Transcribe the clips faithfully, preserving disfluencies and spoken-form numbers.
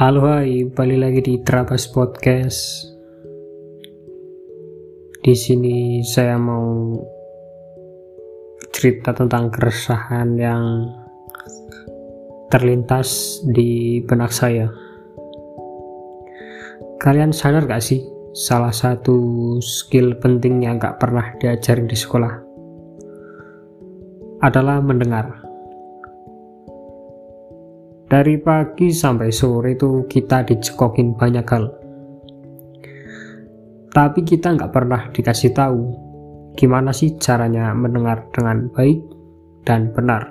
Halo hai, balik lagi di Trabas Podcast. Di sini saya mau cerita tentang keresahan yang terlintas di benak saya. Kalian sadar gak sih, salah satu skill penting yang gak pernah diajarin di sekolah adalah mendengar. Dari pagi sampai sore itu kita dicekokin banyak hal. Tapi kita nggak pernah dikasih tahu gimana sih caranya mendengar dengan baik dan benar.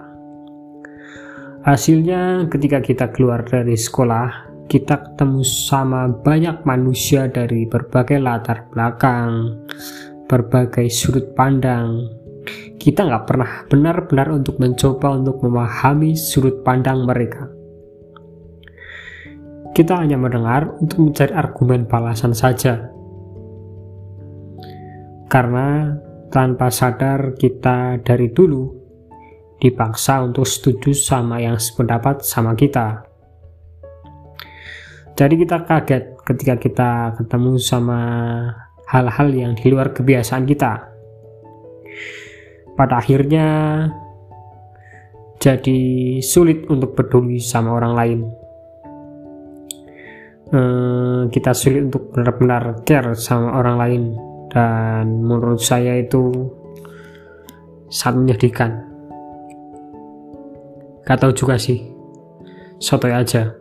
Hasilnya ketika kita keluar dari sekolah, kita ketemu sama banyak manusia dari berbagai latar belakang, berbagai sudut pandang. Kita nggak pernah benar-benar untuk mencoba untuk memahami sudut pandang mereka. Kita hanya mendengar untuk mencari argumen balasan saja. Karena tanpa sadar kita dari dulu dipaksa untuk setuju sama yang sependapat sama kita. Jadi kita kaget ketika kita ketemu sama hal-hal yang di luar kebiasaan kita. Pada akhirnya jadi sulit untuk peduli sama orang lain. Hmm, kita sulit untuk benar-benar care sama orang lain, dan menurut saya itu sangat menyedihkan. Gak tahu juga sih, sotoy aja.